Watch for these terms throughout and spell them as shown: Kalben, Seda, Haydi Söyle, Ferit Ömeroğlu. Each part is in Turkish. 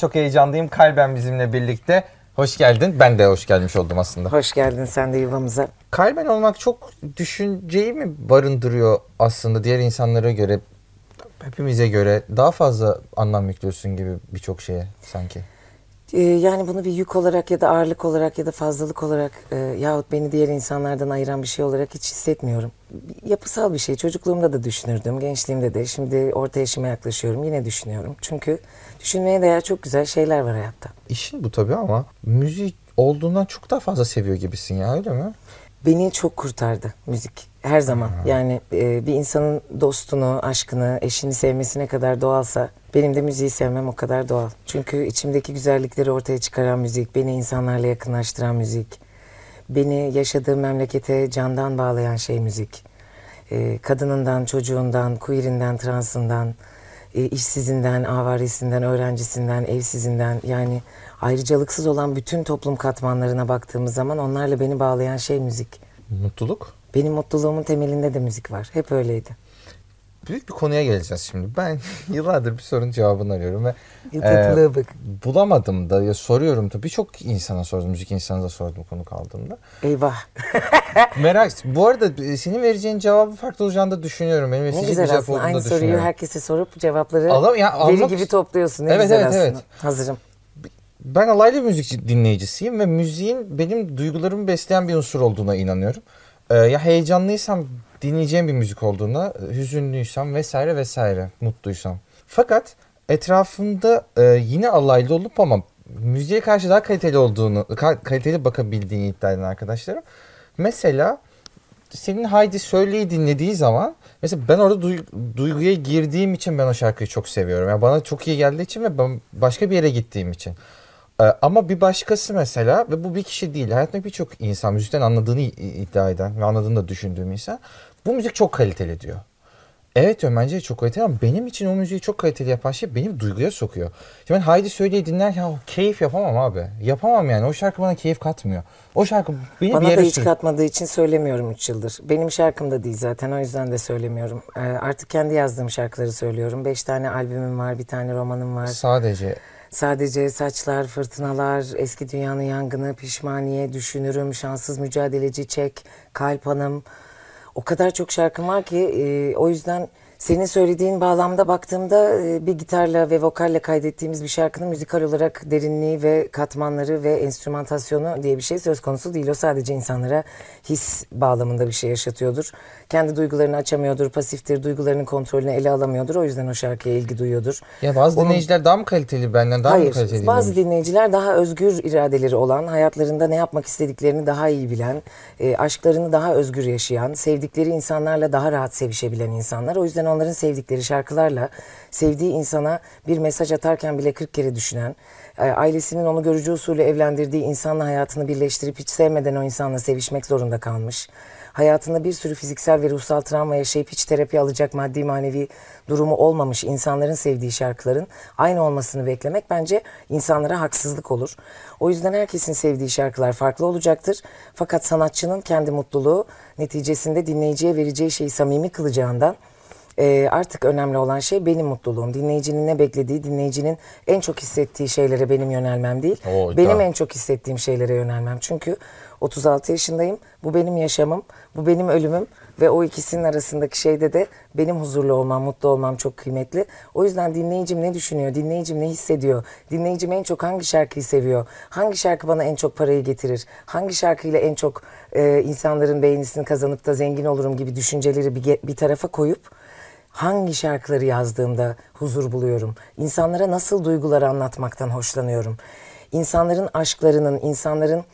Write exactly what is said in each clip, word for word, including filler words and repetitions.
Çok heyecanlıyım. Kalben bizimle birlikte. Hoş geldin. Ben de hoş gelmiş oldum aslında. Hoş geldin sen de yuvamıza. Kalben olmak çok düşünceyi mi barındırıyor aslında diğer insanlara göre, hepimize göre? Daha fazla anlam yüklüyorsun gibi birçok şeye sanki. Ee, yani bunu bir yük olarak ya da ağırlık olarak ya da fazlalık olarak e, yahut beni diğer insanlardan ayıran bir şey olarak hiç hissetmiyorum. Yapısal bir şey. Çocukluğumda da düşünürdüm, gençliğimde de. Şimdi orta yaşıma yaklaşıyorum, yine düşünüyorum. Çünkü düşünmeye değer çok güzel şeyler var hayatta. İşin bu tabii ama müzik olduğundan çok daha fazla seviyor gibisin ya, öyle mi? Beni çok kurtardı müzik her zaman. Ha. Yani e, bir insanın dostunu, aşkını, eşini sevmesine kadar doğalsa benim de müziği sevmem o kadar doğal. Çünkü içimdeki güzellikleri ortaya çıkaran müzik, beni insanlarla yakınlaştıran müzik, beni yaşadığım memlekete candan bağlayan şey müzik. E, kadınından, çocuğundan, queerinden, transından, e, işsizinden, avarisinden, öğrencisinden, evsizinden, yani ayrıcalıksız olan bütün toplum katmanlarına baktığımız zaman onlarla beni bağlayan şey müzik. Mutluluk? Benim mutluluğumun temelinde de müzik var. Hep öyleydi. Büyük bir konuya geleceğiz şimdi. Ben yıllardır bir sorunun cevabını arıyorum ve e, bulamadım da ya, soruyorum tabii. Birçok insana sordum, müzik insanına sordum konu kaldığımda. Eyvah. Merak. Bu arada senin vereceğin cevabı farklı olacağını da düşünüyorum. Benim ne güzel aslında. Aynı soruyu herkese sorup cevapları Alam, ya, almak... deli gibi topluyorsun. Ne evet, güzel evet, aslında. Evet. Hazırım. Ben alaylı müzik dinleyicisiyim ve müziğin benim duygularımı besleyen bir unsur olduğuna inanıyorum. Ee, ya heyecanlıysam dinleyeceğim bir müzik olduğuna, hüzünlüysem vesaire vesaire, mutluysam. Fakat etrafımda e, yine alaylı olup ama müziğe karşı daha kaliteli olduğunu, kaliteli bakabildiğini iddia eden arkadaşlarım. Mesela senin Haydi Söyle'yi dinlediği zaman, mesela ben orada duyg- duyguya girdiğim için ben o şarkıyı çok seviyorum. Yani bana çok iyi geldiği için ve ben başka bir yere gittiğim için. Ama bir başkası mesela, ve bu bir kişi değil, hayatındaki birçok insan, müzikten anladığını iddia eden ve anladığını da düşündüğüm insan, bu müzik çok kaliteli diyor. Evet, bence çok kaliteli ama benim için o müziği çok kaliteli yapan şey benim duyguya sokuyor. Şimdi ben Haydi Söyle'yi dinlerken keyif yapamam abi. Yapamam yani, o şarkı bana keyif katmıyor. O şarkı beni bana bir yere... Bana da hiç katmadığı için söylemiyorum üç yıldır. Benim şarkım da değil zaten, o yüzden de söylemiyorum. Ee, artık kendi yazdığım şarkıları söylüyorum. Beş tane albümüm var, bir tane romanım var. Sadece... Sadece saçlar, fırtınalar, eski dünyanın yangını, pişmaniye, düşünürüm, şanssız mücadeleci, çek, kalp hanım. O kadar çok şarkım var ki e, o yüzden senin söylediğin bağlamda baktığımda e, bir gitarla ve vokalle kaydettiğimiz bir şarkının müzikal olarak derinliği ve katmanları ve enstrümantasyonu diye bir şey söz konusu değil. O sadece insanlara his bağlamında bir şey yaşatıyordur. Kendi duygularını açamıyordur, pasiftir, duygularının kontrolünü ele alamıyordur. O yüzden o şarkıya ilgi duyuyordur. Ya bazı Onun... dinleyiciler daha mı kaliteli benden, daha Hayır, mı kaliteli? Hayır, bazı dinlemiş? dinleyiciler daha özgür iradeleri olan, hayatlarında ne yapmak istediklerini daha iyi bilen, e, aşklarını daha özgür yaşayan, sevdikleri insanlarla daha rahat sevişebilen insanlar. O yüzden onların sevdikleri şarkılarla sevdiği insana bir mesaj atarken bile kırk kere düşünen, ailesinin onu görücü usulü evlendirdiği insanla hayatını birleştirip hiç sevmeden o insanla sevişmek zorunda kalmış, hayatında bir sürü fiziksel ve ruhsal travma yaşayıp hiç terapi alacak maddi manevi durumu olmamış insanların sevdiği şarkıların aynı olmasını beklemek bence insanlara haksızlık olur. O yüzden herkesin sevdiği şarkılar farklı olacaktır. Fakat sanatçının kendi mutluluğu neticesinde dinleyiciye vereceği şeyi samimi kılacağından, Ee, artık önemli olan şey benim mutluluğum. Dinleyicinin ne beklediği, dinleyicinin en çok hissettiği şeylere benim yönelmem değil. Oy, benim da. en çok hissettiğim şeylere yönelmem. Çünkü otuz altı yaşındayım. Bu benim yaşamım, bu benim ölümüm ve o ikisinin arasındaki şeyde de benim huzurlu olmam, mutlu olmam çok kıymetli. O yüzden dinleyicim ne düşünüyor, dinleyicim ne hissediyor, dinleyicim en çok hangi şarkıyı seviyor, hangi şarkı bana en çok parayı getirir, hangi şarkıyla en çok e, insanların beğenisini kazanıp da zengin olurum gibi düşünceleri bir, bir tarafa koyup, hangi şarkıları yazdığımda huzur buluyorum? İnsanlara nasıl duyguları anlatmaktan hoşlanıyorum? İnsanların aşklarının, insanların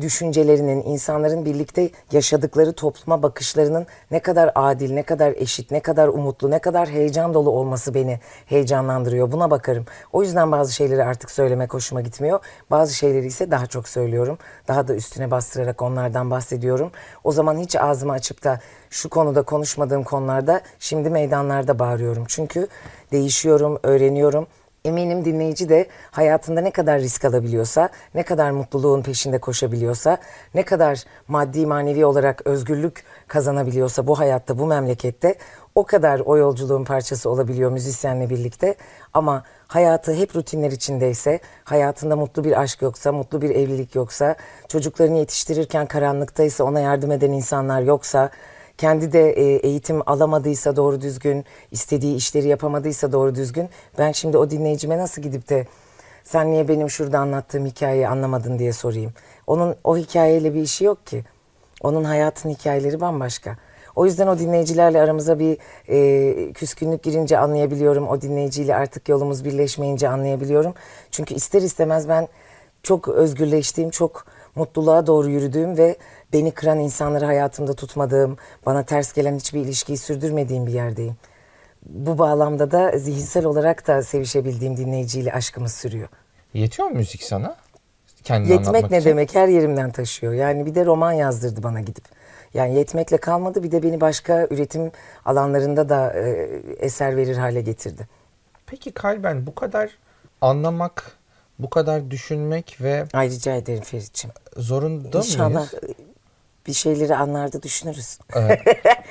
düşüncelerinin, insanların birlikte yaşadıkları topluma bakışlarının ne kadar adil, ne kadar eşit, ne kadar umutlu, ne kadar heyecan dolu olması beni heyecanlandırıyor. Buna bakarım. O yüzden bazı şeyleri artık söylemek hoşuma gitmiyor. Bazı şeyleri ise daha çok söylüyorum. Daha da üstüne bastırarak onlardan bahsediyorum. O zaman hiç ağzımı açıp da şu konuda konuşmadığım konularda şimdi meydanlarda bağırıyorum. Çünkü değişiyorum, öğreniyorum. Eminim dinleyici de hayatında ne kadar risk alabiliyorsa, ne kadar mutluluğun peşinde koşabiliyorsa, ne kadar maddi manevi olarak özgürlük kazanabiliyorsa bu hayatta, bu memlekette o kadar o yolculuğun parçası olabiliyor müzisyenle birlikte. Ama hayatı hep rutinler içindeyse, hayatında mutlu bir aşk yoksa, mutlu bir evlilik yoksa, çocuklarını yetiştirirken karanlıktaysa, ona yardım eden insanlar yoksa, kendi de eğitim alamadıysa doğru düzgün, istediği işleri yapamadıysa doğru düzgün, ben şimdi o dinleyicime nasıl gidip de sen niye benim şurada anlattığım hikayeyi anlamadın diye sorayım. Onun o hikayeyle bir işi yok ki. Onun hayatın hikayeleri bambaşka. O yüzden o dinleyicilerle aramıza bir e, küskünlük girince anlayabiliyorum. O dinleyiciyle artık yolumuz birleşmeyince anlayabiliyorum. Çünkü ister istemez ben çok özgürleştiğim, çok mutluluğa doğru yürüdüğüm ve beni kıran insanları hayatımda tutmadığım, bana ters gelen hiçbir ilişkiyi sürdürmediğim bir yerdeyim. Bu bağlamda da zihinsel olarak da sevişebildiğim dinleyiciyle aşkımız sürüyor. Yetiyor mu müzik sana? Kendini yetmek ne için demek? Her yerimden taşıyor. Yani bir de roman yazdırdı bana gidip. Yani yetmekle kalmadı, bir de beni başka üretim alanlarında da e, eser verir hale getirdi. Peki Kalben, bu kadar anlamak, bu kadar düşünmek ve... Ay, rica ederim Ferit'ciğim. Zorunda İnşallah mıyız? İnşallah bir şeyleri anlarda düşünürüz. Evet.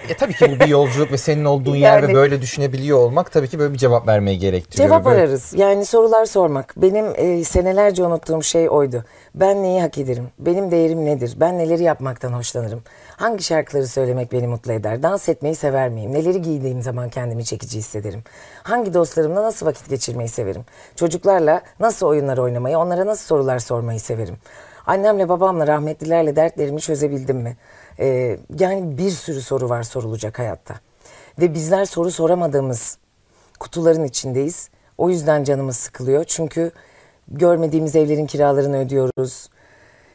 E, tabii ki bu bir yolculuk ve senin olduğun yani, yer ve böyle düşünebiliyor olmak tabii ki böyle bir cevap vermeye gerektiriyor. Cevap böyle ararız. Yani sorular sormak. Benim e, senelerce unuttuğum şey oydu. Ben neyi hak ederim? Benim değerim nedir? Ben neleri yapmaktan hoşlanırım? Hangi şarkıları söylemek beni mutlu eder? Dans etmeyi sever miyim? Neleri giydiğim zaman kendimi çekici hissederim? Hangi dostlarımla nasıl vakit geçirmeyi severim? Çocuklarla nasıl oyunlar oynamayı, onlara nasıl sorular sormayı severim? Annemle, babamla, rahmetlilerle dertlerimi çözebildim mi? Ee, yani bir sürü soru var sorulacak hayatta. Ve bizler soru soramadığımız kutuların içindeyiz. O yüzden canımız sıkılıyor. Çünkü görmediğimiz evlerin kiralarını ödüyoruz.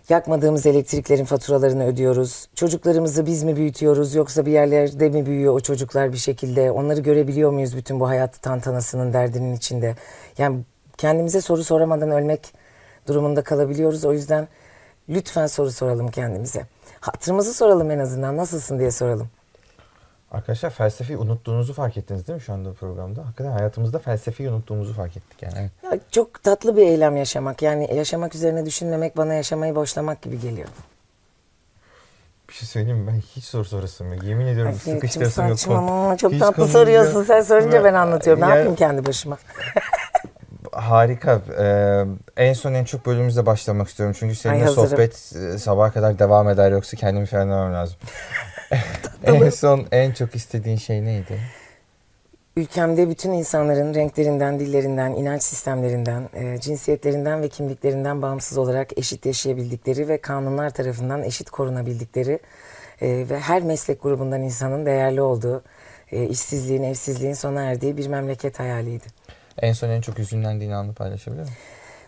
Yakmadığımız elektriklerin faturalarını ödüyoruz. Çocuklarımızı biz mi büyütüyoruz yoksa bir yerlerde mi büyüyor o çocuklar bir şekilde? Onları görebiliyor muyuz bütün bu hayat tantanasının derdinin içinde? Yani kendimize soru soramadan ölmek durumunda kalabiliyoruz. O yüzden lütfen soru soralım kendimize. Hatırımızı soralım en azından. Nasılsın diye soralım. Arkadaşlar, felsefeyi unuttuğunuzu fark ettiniz değil mi şu anda programda? Hakikaten hayatımızda felsefeyi unuttuğumuzu fark ettik yani. Ya, çok tatlı bir eylem yaşamak. Yani yaşamak üzerine düşünmemek bana yaşamayı boşlamak gibi geliyor. Bir şey söyleyeyim mi? Ben hiç soru sorasım yok. Yemin ediyorum sıkıştırasım yok. Saçmalama. Çok hiç tatlı soruyorsun. Yok. Sen sorunca ben anlatıyorum. Yani... Ne yapayım kendi başıma? Harika. Ee, en son en çok bölümümüzle başlamak istiyorum. Çünkü seninle Ay, sohbet sabaha kadar devam eder. Yoksa kendimi frenlemem lazım. En son en çok istediğin şey neydi? Ülkemde bütün insanların renklerinden, dillerinden, inanç sistemlerinden, e, cinsiyetlerinden ve kimliklerinden bağımsız olarak eşit yaşayabildikleri ve kanunlar tarafından eşit korunabildikleri e, ve her meslek grubundan insanın değerli olduğu, e, işsizliğin, evsizliğin sona erdiği bir memleket hayaliydi. En son en çok hüzünlendiğin anı paylaşabilir misin?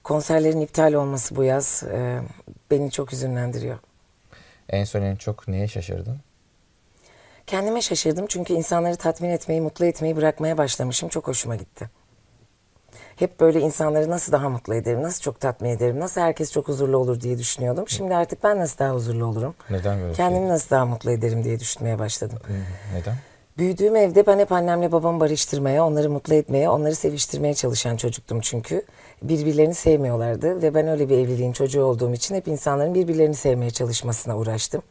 Konserlerin iptal olması bu yaz e, beni çok hüzünlendiriyor. En son en çok neye şaşırdın? Kendime şaşırdım çünkü insanları tatmin etmeyi, mutlu etmeyi bırakmaya başlamışım. Çok hoşuma gitti. Hep böyle insanları nasıl daha mutlu ederim, nasıl çok tatmin ederim, nasıl herkes çok huzurlu olur diye düşünüyordum. Şimdi artık ben nasıl daha huzurlu olurum, neden böyle kendimi şey? Nasıl daha mutlu ederim diye düşünmeye başladım. Neden? Büyüdüğüm evde ben hep annemle babamı barıştırmaya, onları mutlu etmeye, onları seviştirmeye çalışan çocuktum çünkü. Birbirlerini sevmiyorlardı ve ben öyle bir evliliğin çocuğu olduğum için hep insanların birbirlerini sevmeye çalışmasına uğraştım.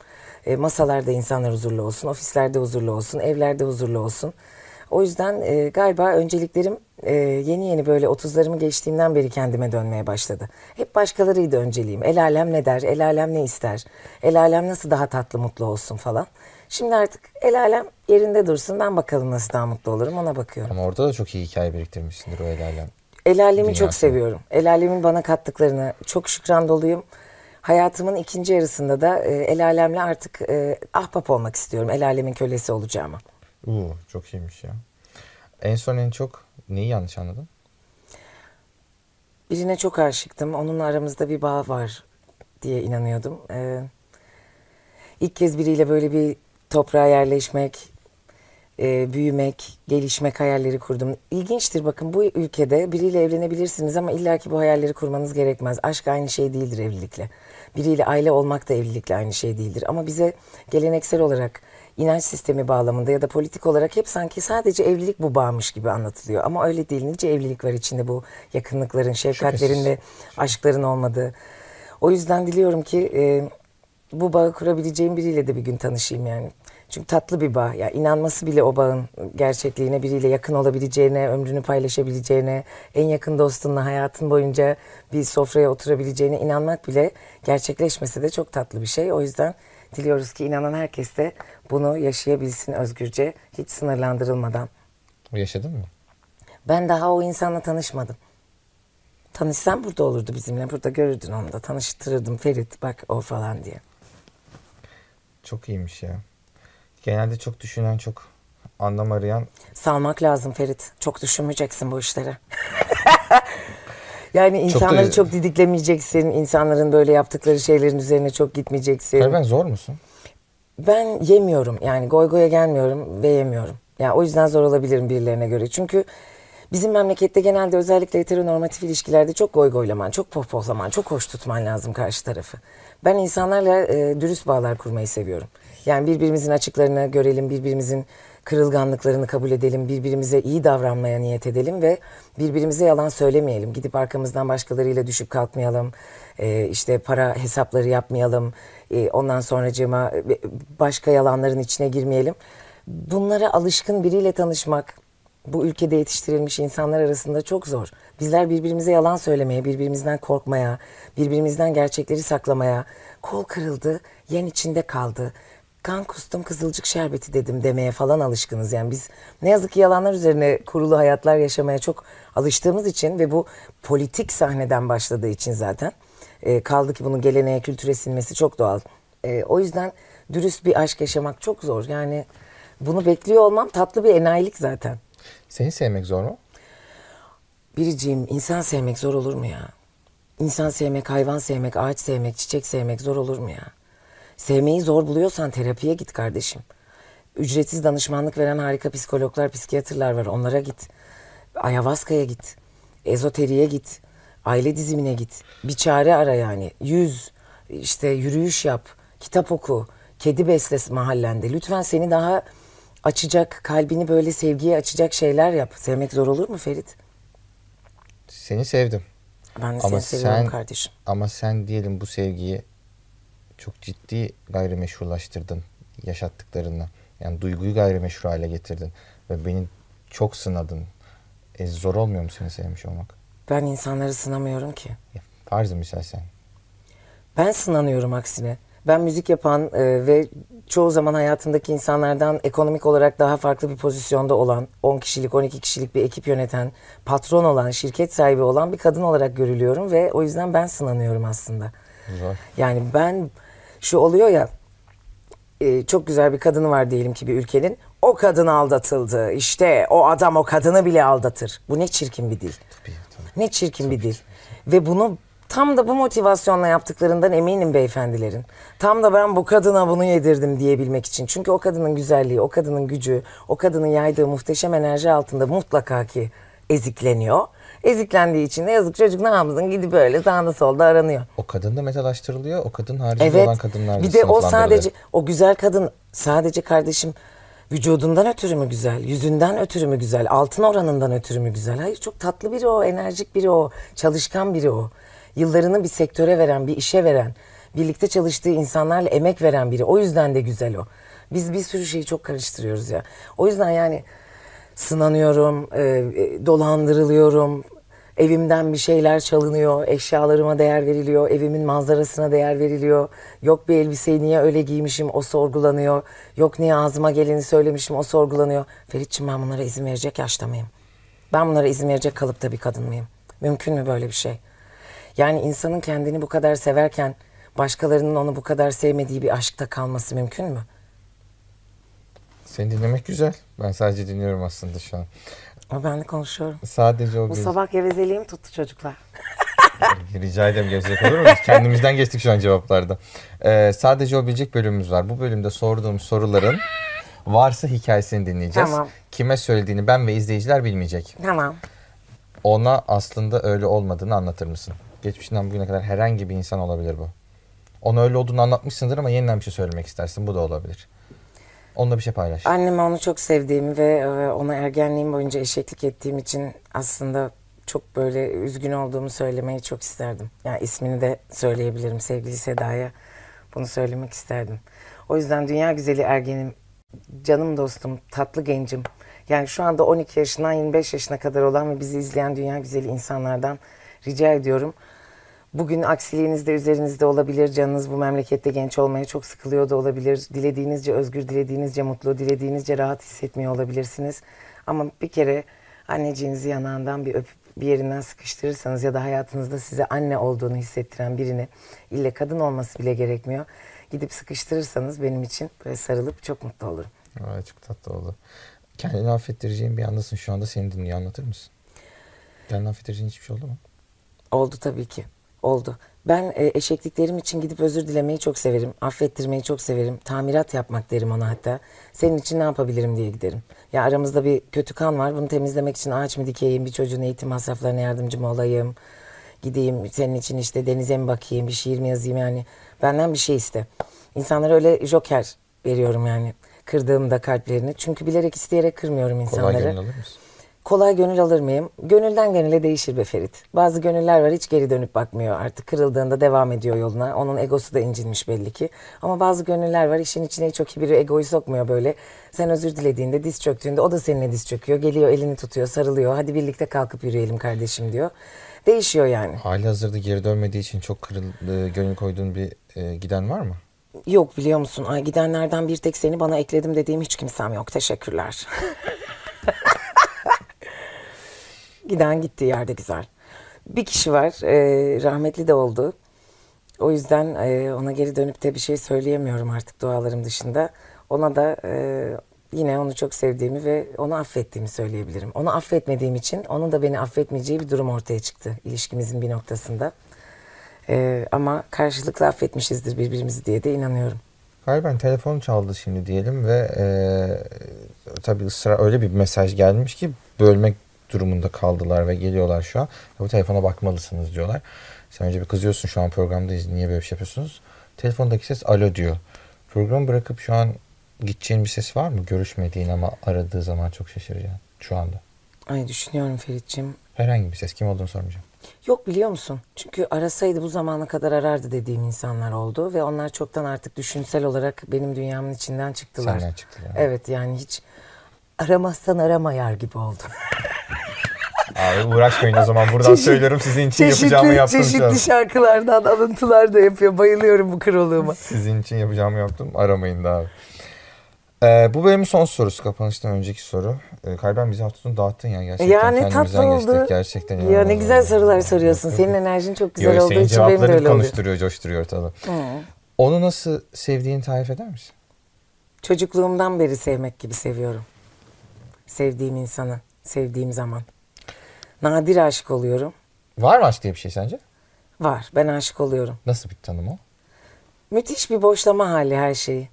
E, masalarda insanlar huzurlu olsun, ofislerde huzurlu olsun, evlerde huzurlu olsun. O yüzden e, galiba önceliklerim e, yeni yeni böyle otuzlarımı geçtiğimden beri kendime dönmeye başladı. Hep başkalarıydı önceliğim. El alem ne der, el alem ne ister, el alem nasıl daha tatlı mutlu olsun falan. Şimdi artık el alem yerinde dursun, ben bakalım nasıl daha mutlu olurum, ona bakıyorum. Ama orada da çok iyi hikaye biriktirmişsindir o el alem. El alemi dünyasını çok seviyorum. El alemin bana kattıklarını çok şükran doluyum. Hayatımın ikinci yarısında da e, el alemle artık e, ahbap olmak istiyorum. El alemin kölesi olacağıma. Uuu, çok iyiymiş ya. En son en çok neyi yanlış anladın? Birine çok aşıktım. Onunla aramızda bir bağ var diye inanıyordum. E, ilk kez biriyle böyle bir toprağa yerleşmek, e, büyümek, gelişmek hayalleri kurdum. İlginçtir bakın, bu ülkede biriyle evlenebilirsiniz ama illaki bu hayalleri kurmanız gerekmez. Aşk aynı şey değildir evlilikle. Biriyle aile olmak da evlilikle aynı şey değildir. Ama bize geleneksel olarak inanç sistemi bağlamında ya da politik olarak hep sanki sadece evlilik bu bağmış gibi anlatılıyor. Ama öyle değil. Nice evlilik var içinde bu yakınlıkların, şefkatlerin ve aşkların olmadığı. O yüzden diliyorum ki e, bu bağı kurabileceğim biriyle de bir gün tanışayım yani. Çünkü tatlı bir bağ. Ya inanması bile o bağın gerçekliğine, biriyle yakın olabileceğine, ömrünü paylaşabileceğine, en yakın dostunla hayatın boyunca bir sofraya oturabileceğine inanmak bile, gerçekleşmesi de çok tatlı bir şey. O yüzden diliyoruz ki inanan herkes de bunu yaşayabilsin özgürce, hiç sınırlandırılmadan. Yaşadın mı? Ben daha o insanla tanışmadım. Tanışsam burada olurdu bizimle. Burada görürdün onu da. Tanıştırırdım. Ferit bak o falan diye. Çok iyiymiş ya. Genelde çok düşünen, çok anlam arayan... Salmak lazım Ferit. Çok düşünmeyeceksin bu işlere. Yani insanları çok, da... çok didiklemeyeceksin. İnsanların böyle yaptıkları şeylerin üzerine çok gitmeyeceksin. Kalben zor musun? Ben yemiyorum. Yani goygoya gelmiyorum ve yemiyorum. Yani o yüzden zor olabilirim birilerine göre. Çünkü bizim memlekette genelde özellikle heteronormatif ilişkilerde çok goygoylaman, çok pohpohlaman, çok hoş tutman lazım karşı tarafı. Ben insanlarla e, dürüst bağlar kurmayı seviyorum. Yani birbirimizin açıklarını görelim, birbirimizin kırılganlıklarını kabul edelim, birbirimize iyi davranmaya niyet edelim ve birbirimize yalan söylemeyelim. Gidip arkamızdan başkalarıyla düşüp kalkmayalım, e, işte para hesapları yapmayalım, e, ondan sonracığıma başka yalanların içine girmeyelim. Bunlara alışkın biriyle tanışmak bu ülkede yetiştirilmiş insanlar arasında çok zor. Bizler birbirimize yalan söylemeye, birbirimizden korkmaya, birbirimizden gerçekleri saklamaya, kol kırıldı, yen içinde kaldı, kan kustum kızılcık şerbeti dedim demeye falan alışkınız. Yani biz ne yazık ki yalanlar üzerine kurulu hayatlar yaşamaya çok alıştığımız için ve bu politik sahneden başladığı için zaten e, kaldı ki bunun geleneğe, kültüre sinmesi çok doğal. E, o yüzden dürüst bir aşk yaşamak çok zor. Yani bunu bekliyor olmam tatlı bir enayilik zaten. Seni sevmek zor mu? Biricim, insan sevmek zor olur mu ya? İnsan sevmek, hayvan sevmek, ağaç sevmek, çiçek sevmek zor olur mu ya? Sevmeyi zor buluyorsan terapiye git kardeşim. Ücretsiz danışmanlık veren harika psikologlar, psikiyatrlar var. Onlara git. Ayahuasca'ya git. Ezoteriye git. Aile dizimine git. Bir çare ara yani. Yüz, işte yürüyüş yap. Kitap oku. Kedi besle mahallende. Lütfen seni daha... açacak, kalbini böyle sevgiye açacak şeyler yap. Sevmek zor olur mu Ferit? Seni sevdim. Ben de ama seni seviyorum sen, kardeşim. Ama sen diyelim bu sevgiyi çok ciddi gayrimeşrulaştırdın yaşattıklarını. Yani duyguyu gayrimeşru hale getirdin. Ve beni çok sınadın. E, zor olmuyor mu seni sevmiş olmak? Ben insanları sınamıyorum ki. Farzı misal sen. Ben sınanıyorum aksine. Ben müzik yapan e, ve çoğu zaman hayatındaki insanlardan ekonomik olarak daha farklı bir pozisyonda olan, on kişilik, on iki kişilik bir ekip yöneten, patron olan, şirket sahibi olan bir kadın olarak görülüyorum ve o yüzden ben sınanıyorum aslında. Güzel. Yani ben, şu oluyor ya, e, çok güzel bir kadını var diyelim ki bir ülkenin, o kadın aldatıldı, işte o adam o kadını bile aldatır. Bu ne çirkin bir dil. Tabii, tabii. Ne çirkin tabii, bir dil. Tabii. Ve bunu... Tam da bu motivasyonla yaptıklarından eminim beyefendilerin. Tam da ben bu kadına bunu yedirdim diyebilmek için. Çünkü o kadının güzelliği, o kadının gücü, o kadının yaydığı muhteşem enerji altında mutlaka ki ezikleniyor. Eziklendiği için de yazık çocuk namazın gidip böyle sağda solda aranıyor. O kadın da metalaştırılıyor, o kadın harici evet, olan kadınlar. Bir de o sadece, o güzel kadın sadece kardeşim vücudundan ötürü mü güzel, yüzünden ötürü mü güzel, altın oranından ötürü mü güzel? Hayır, çok tatlı biri o, enerjik biri o, çalışkan biri o. Yıllarını bir sektöre veren, bir işe veren, birlikte çalıştığı insanlarla emek veren biri. O yüzden de güzel o. Biz bir sürü şeyi çok karıştırıyoruz ya. O yüzden yani sınanıyorum, e, dolandırılıyorum, evimden bir şeyler çalınıyor, eşyalarıma değer veriliyor, evimin manzarasına değer veriliyor. Yok bir elbiseyi niye öyle giymişim, o sorgulanıyor. Yok niye ağzıma geleni söylemişim, o sorgulanıyor. Ferit'ciğim ben bunlara izin verecek yaşta mıyım? Ben bunlara izin verecek kalıpta bir kadın mıyım? Mümkün mü böyle bir şey? Yani insanın kendini bu kadar severken başkalarının onu bu kadar sevmediği bir aşkta kalması mümkün mü? Seni dinlemek güzel. Ben sadece dinliyorum aslında şu an. Ama ben de konuşuyorum. Sadece o bu sabah gevezeliğim tuttu çocuklar. Rica ederim gevezelik olur muyuz? Kendimizden geçtik şu an cevaplarda. Ee, sadece o bilecek bölümümüz var. Bu bölümde sorduğum soruların varsa hikayesini dinleyeceğiz. Tamam. Kime söylediğini ben ve izleyiciler bilmeyecek. Tamam. Ona aslında öyle olmadığını anlatır mısın? Geçmişinden bugüne kadar herhangi bir insan olabilir bu. Ona öyle olduğunu anlatmışsındır ama yeniden bir şey söylemek istersin. Bu da olabilir. Onunla bir şey paylaş. Anneme onu çok sevdiğimi ve ona ergenliğim boyunca eşeklik ettiğim için aslında çok böyle üzgün olduğumu söylemeyi çok isterdim. Yani ismini de söyleyebilirim. Sevgili Seda'ya bunu söylemek isterdim. O yüzden dünya güzeli ergenim Canım dostum, tatlı gencim. Yani şu anda on iki yaşından yirmi beş yaşına kadar olan ve bizi izleyen dünya güzeli insanlardan rica ediyorum. Bugün aksiliğiniz de üzerinizde olabilir, canınız bu memlekette genç olmaya çok sıkılıyor da olabilir. Dilediğinizce özgür, dilediğinizce mutlu, dilediğinizce rahat hissetmiyor olabilirsiniz. Ama bir kere anneciğinizi yanağından bir öpüp bir yerinden sıkıştırırsanız ya da hayatınızda size anne olduğunu hissettiren birini, illa kadın olması bile gerekmiyor, gidip sıkıştırırsanız benim için böyle sarılıp çok mutlu olurum. Aa, çok tatlı oldu. Kendini affettireceğin bir andasın şu anda, seni dinliyor, anlatır mısın? Kendini affettireceğin hiçbir şey oldu mu? Oldu tabii ki. Oldu. Ben eşekliklerim için gidip özür dilemeyi çok severim. Affettirmeyi çok severim. Tamirat yapmak derim ona hatta. Senin için ne yapabilirim diye giderim. Ya aramızda bir kötü kan var. Bunu temizlemek için ağaç mı dikeyim? Bir çocuğun eğitim masraflarına yardımcı mı olayım? Gideyim senin için işte denize mi bakayım? Bir şiir mi yazayım yani? Benden bir şey iste. İnsanlara öyle joker veriyorum yani. Kırdığımda kalplerini. Çünkü bilerek isteyerek kırmıyorum insanları. Kolay gönül alır mısın? Kolay gönül alır mıyım? Gönülden gönüle değişir be Ferit. Bazı gönüller var hiç geri dönüp bakmıyor artık. Kırıldığında devam ediyor yoluna. Onun egosu da incinmiş belli ki. Ama bazı gönüller var işin içine çok iyi biri egoyu sokmuyor böyle. Sen özür dilediğinde, diz çöktüğünde o da seninle diz çöküyor. Geliyor elini tutuyor, sarılıyor. Hadi birlikte kalkıp yürüyelim kardeşim diyor. Değişiyor yani. Hali hazırda geri dönmediği için çok kırıldı, gönül koyduğun bir e, giden var mı? Yok biliyor musun? Ay, gidenlerden bir tek seni bana ekledim dediğim hiç kimsem yok. Teşekkürler. Giden gittiği yerde güzel. Bir kişi var, e, rahmetli de oldu. O yüzden e, ona geri dönüp de bir şey söyleyemiyorum artık dualarım dışında. Ona da e, yine onu çok sevdiğimi ve onu affettiğimi söyleyebilirim. Onu affetmediğim için onun da beni affetmeyeceği bir durum ortaya çıktı ilişkimizin bir noktasında. E, ama karşılıklı affetmişizdir birbirimizi diye de inanıyorum. Kalben telefon çaldı şimdi diyelim ve e, tabii ısrar öyle bir mesaj gelmiş ki bölmek durumunda kaldılar ve geliyorlar şu an. Bu telefona bakmalısınız diyorlar. Sen önce bir kızıyorsun, şu an programdayız, niye böyle bir şey yapıyorsunuz? Telefondaki ses alo diyor. Programı bırakıp şu an gideceğin bir ses var mı? Görüşmediğin ama aradığı zaman çok şaşıracaksın şu anda. Ay düşünüyorum Ferit'ciğim. Herhangi bir ses, kim olduğunu sormayacağım. Yok biliyor musun? Çünkü arasaydı bu zamana kadar arardı dediğim insanlar oldu ve onlar çoktan artık düşünsel olarak benim dünyamın içinden çıktılar. Senden çıktı yani. Evet yani hiç aramazsan arama yar gibi oldu. Abi uğraşmayın o zaman. Buradan çeşit, söylüyorum sizin için çeşitli, yapacağımı yaptım. Çeşitli şarkılardan alıntılar da yapıyor. Bayılıyorum bu kralığıma. Sizin için yapacağımı yaptım. Aramayın daha. Ee, bu bölümün son sorusu. Kapanıştan önceki soru. Ee, Kalben bizi hafta sonu dağıttın ya. Gerçekten ya ne tatlı oldu. Gerçekten ya ne güzel sorular soruyorsun. Senin enerjin çok güzel Yo, olduğu için benim de öyle oluyor. Cevapları konuşturuyor, coşturuyor ortalığı. Hmm. Onu nasıl sevdiğini tarif eder misin? Çocukluğumdan beri sevmek gibi seviyorum. Sevdiğim insanı, sevdiğim zaman. Nadir aşık oluyorum. Var mı aşk diye bir şey sence? Var. Ben aşık oluyorum. Nasıl bir tanım o? Müthiş bir boşlama hali her şeyi.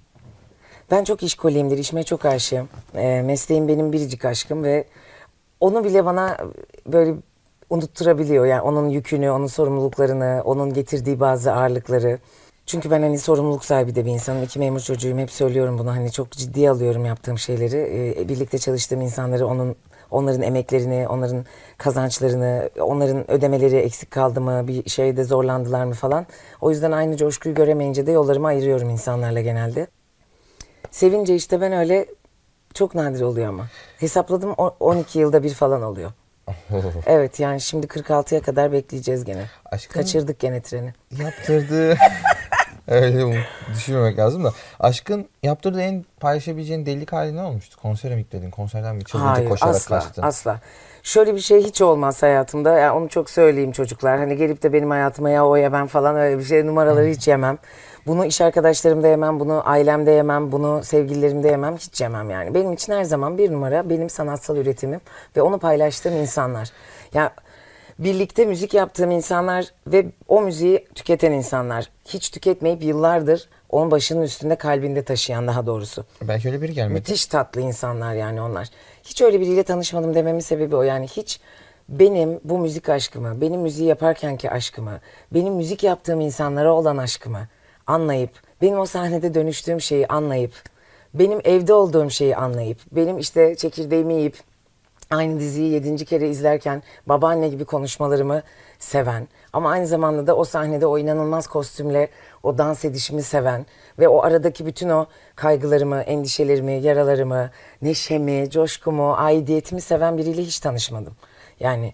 Ben çok işkoliyimdir. İşime çok aşığım. E, mesleğim benim biricik aşkım ve onu bile bana böyle unutturabiliyor. Yani onun yükünü, onun sorumluluklarını, onun getirdiği bazı ağırlıkları. Çünkü ben hani sorumluluk sahibi de bir insanım. İki memur çocuğuyum. Hep söylüyorum bunu. Hani çok ciddiye alıyorum yaptığım şeyleri. E, birlikte çalıştığım insanları onun... Onların emeklerini, onların kazançlarını, onların ödemeleri eksik kaldı mı, bir şeyde zorlandılar mı falan. O yüzden aynı coşkuyu göremeyince de yollarımı ayırıyorum insanlarla genelde. Sevince işte ben öyle çok nadir oluyor ama. Hesapladım on iki yılda bir falan oluyor. Evet yani şimdi kırk altıya kadar bekleyeceğiz gene. Aşkım, kaçırdık gene treni. Yaptırdı. Öyle düşünmemek lazım da. Aşkın yaptırdığı en paylaşabileceğin delilik hali ne olmuştu? Konsere mi gittin? Konserden mi çılgınca koşarak asla, kaçtın? Hayır asla. Şöyle bir şey hiç olmaz hayatımda. Yani onu çok söyleyeyim çocuklar. Hani gelip de benim hayatıma ya o ya ben falan öyle bir şey numaraları hiç yemem. Bunu iş arkadaşlarımda yemem, bunu ailemde yemem, bunu sevgililerimde yemem, hiç yemem yani. Benim için her zaman bir numara benim sanatsal üretimim ve onu paylaştığım insanlar. Ya birlikte müzik yaptığım insanlar ve o müziği tüketen insanlar. Hiç tüketmeyip yıllardır onun başının üstünde kalbinde taşıyan daha doğrusu. Belki öyle biri gelmedi. Müthiş tatlı insanlar yani onlar. Hiç öyle biriyle tanışmadım dememin sebebi o yani hiç benim bu müzik aşkımı, benim müziği yaparkenki aşkımı, benim müzik yaptığım insanlara olan aşkımı anlayıp, benim o sahnede dönüştüğüm şeyi anlayıp, benim evde olduğum şeyi anlayıp, benim işte çekirdeğimi yiyip, aynı diziyi yedinci kere izlerken babaanne gibi konuşmalarımı seven ama aynı zamanda da o sahnede o inanılmaz kostümle o dans edişimi seven ve o aradaki bütün o kaygılarımı, endişelerimi, yaralarımı, neşemi, coşkumu, aidiyetimi seven biriyle hiç tanışmadım. Yani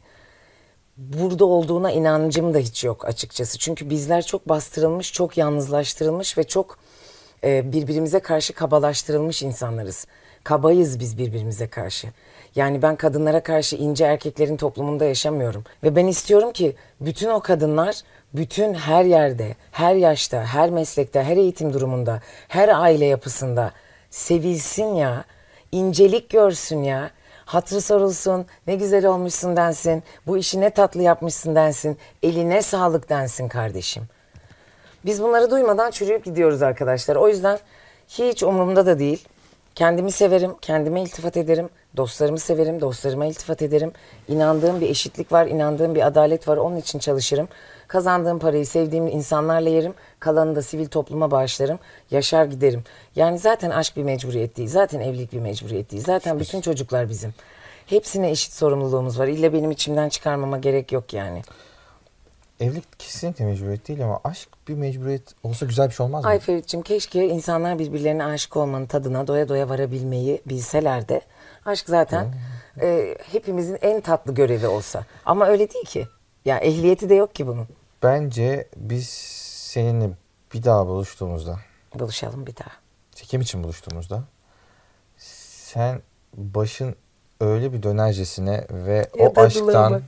burada olduğuna inancım da hiç yok açıkçası. Çünkü bizler çok bastırılmış, çok yalnızlaştırılmış ve çok birbirimize karşı kabalaştırılmış insanlarız. Kabayız biz birbirimize karşı. Yani ben kadınlara karşı ince erkeklerin toplumunda yaşamıyorum. Ve ben istiyorum ki bütün o kadınlar, bütün her yerde, her yaşta, her meslekte, her eğitim durumunda, her aile yapısında sevilsin ya, incelik görsün ya, hatırı sorulsun, ne güzel olmuşsun densin, bu işi ne tatlı yapmışsın densin, eline sağlık densin kardeşim. Biz bunları duymadan çürüyüp gidiyoruz arkadaşlar. O yüzden hiç umurumda da değil. Kendimi severim, kendime iltifat ederim. Dostlarımı severim, dostlarıma iltifat ederim. İnandığım bir eşitlik var, inandığım bir adalet var. Onun için çalışırım. Kazandığım parayı sevdiğim insanlarla yerim. Kalanını da sivil topluma bağışlarım. Yaşar giderim. Yani zaten aşk bir mecburiyet değil. Zaten evlilik bir mecburiyet değil. Zaten bütün çocuklar bizim. Hepsine eşit sorumluluğumuz var. İlla benim içimden çıkarmama gerek yok yani. Evlilik kesinlikle mecburiyet değil ama aşk bir mecburiyet olsa güzel bir şey olmaz mı? Ay Ferit'ciğim, keşke insanlar birbirlerine aşık olmanın tadına doya doya varabilmeyi bilseler de aşk zaten hmm. e, hepimizin en tatlı görevi olsa. Ama öyle değil ki. Ya ehliyeti de yok ki bunun. Bence biz seninle bir daha buluştuğumuzda. Buluşalım bir daha. Çekim için buluştuğumuzda. Sen başın öyle bir dönercesine ve ya o aşktan...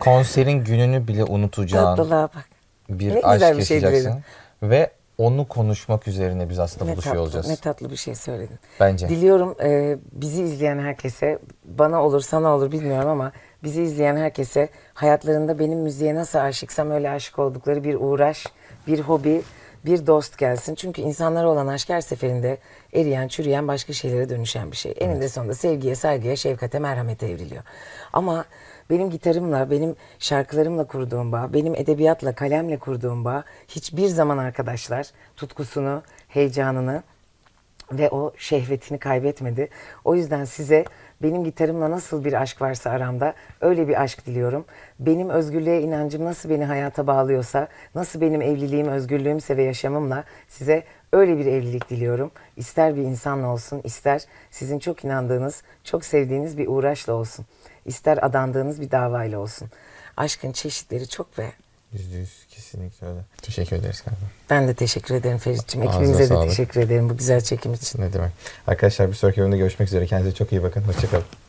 Konserin gününü bile unutacağın bak. bir ne aşk bir şey yaşayacaksın. Dilerim. Ve onu konuşmak üzerine biz aslında ne buluşuyor tatlı, olacağız. Ne tatlı bir şey söyledin. Bence. Diliyorum e, bizi izleyen herkese, bana olur sana olur bilmiyorum ama bizi izleyen herkese hayatlarında benim müziğe nasıl aşıksam öyle aşık oldukları bir uğraş, bir hobi, bir dost gelsin. Çünkü insanlara olan aşk her seferinde eriyen, çürüyen, başka şeylere dönüşen bir şey. Evet. Eninde sonunda sevgiye, saygıya, şefkate, merhamete evriliyor. Ama benim gitarımla, benim şarkılarımla kurduğum bağ, benim edebiyatla, kalemle kurduğum bağ hiçbir zaman arkadaşlar tutkusunu, heyecanını ve o şehvetini kaybetmedi. O yüzden size benim gitarımla nasıl bir aşk varsa aramda öyle bir aşk diliyorum. Benim özgürlüğe inancım nasıl beni hayata bağlıyorsa, nasıl benim evliliğim, özgürlüğümse ve yaşamımla size öyle bir evlilik diliyorum. İster bir insanla olsun, ister sizin çok inandığınız, çok sevdiğiniz bir uğraşla olsun. İster adandığınız bir davayla olsun. Aşkın çeşitleri çok ve... Yüzde yüz kesinlikle öyle. Teşekkür ederiz galiba. Ben de teşekkür ederim Ferit'ciğim. Ekibimize de teşekkür ederim bu güzel çekim için. Ne demek. Arkadaşlar bir sonraki bölümde görüşmek üzere. Kendinize çok iyi bakın. Hoşçakalın.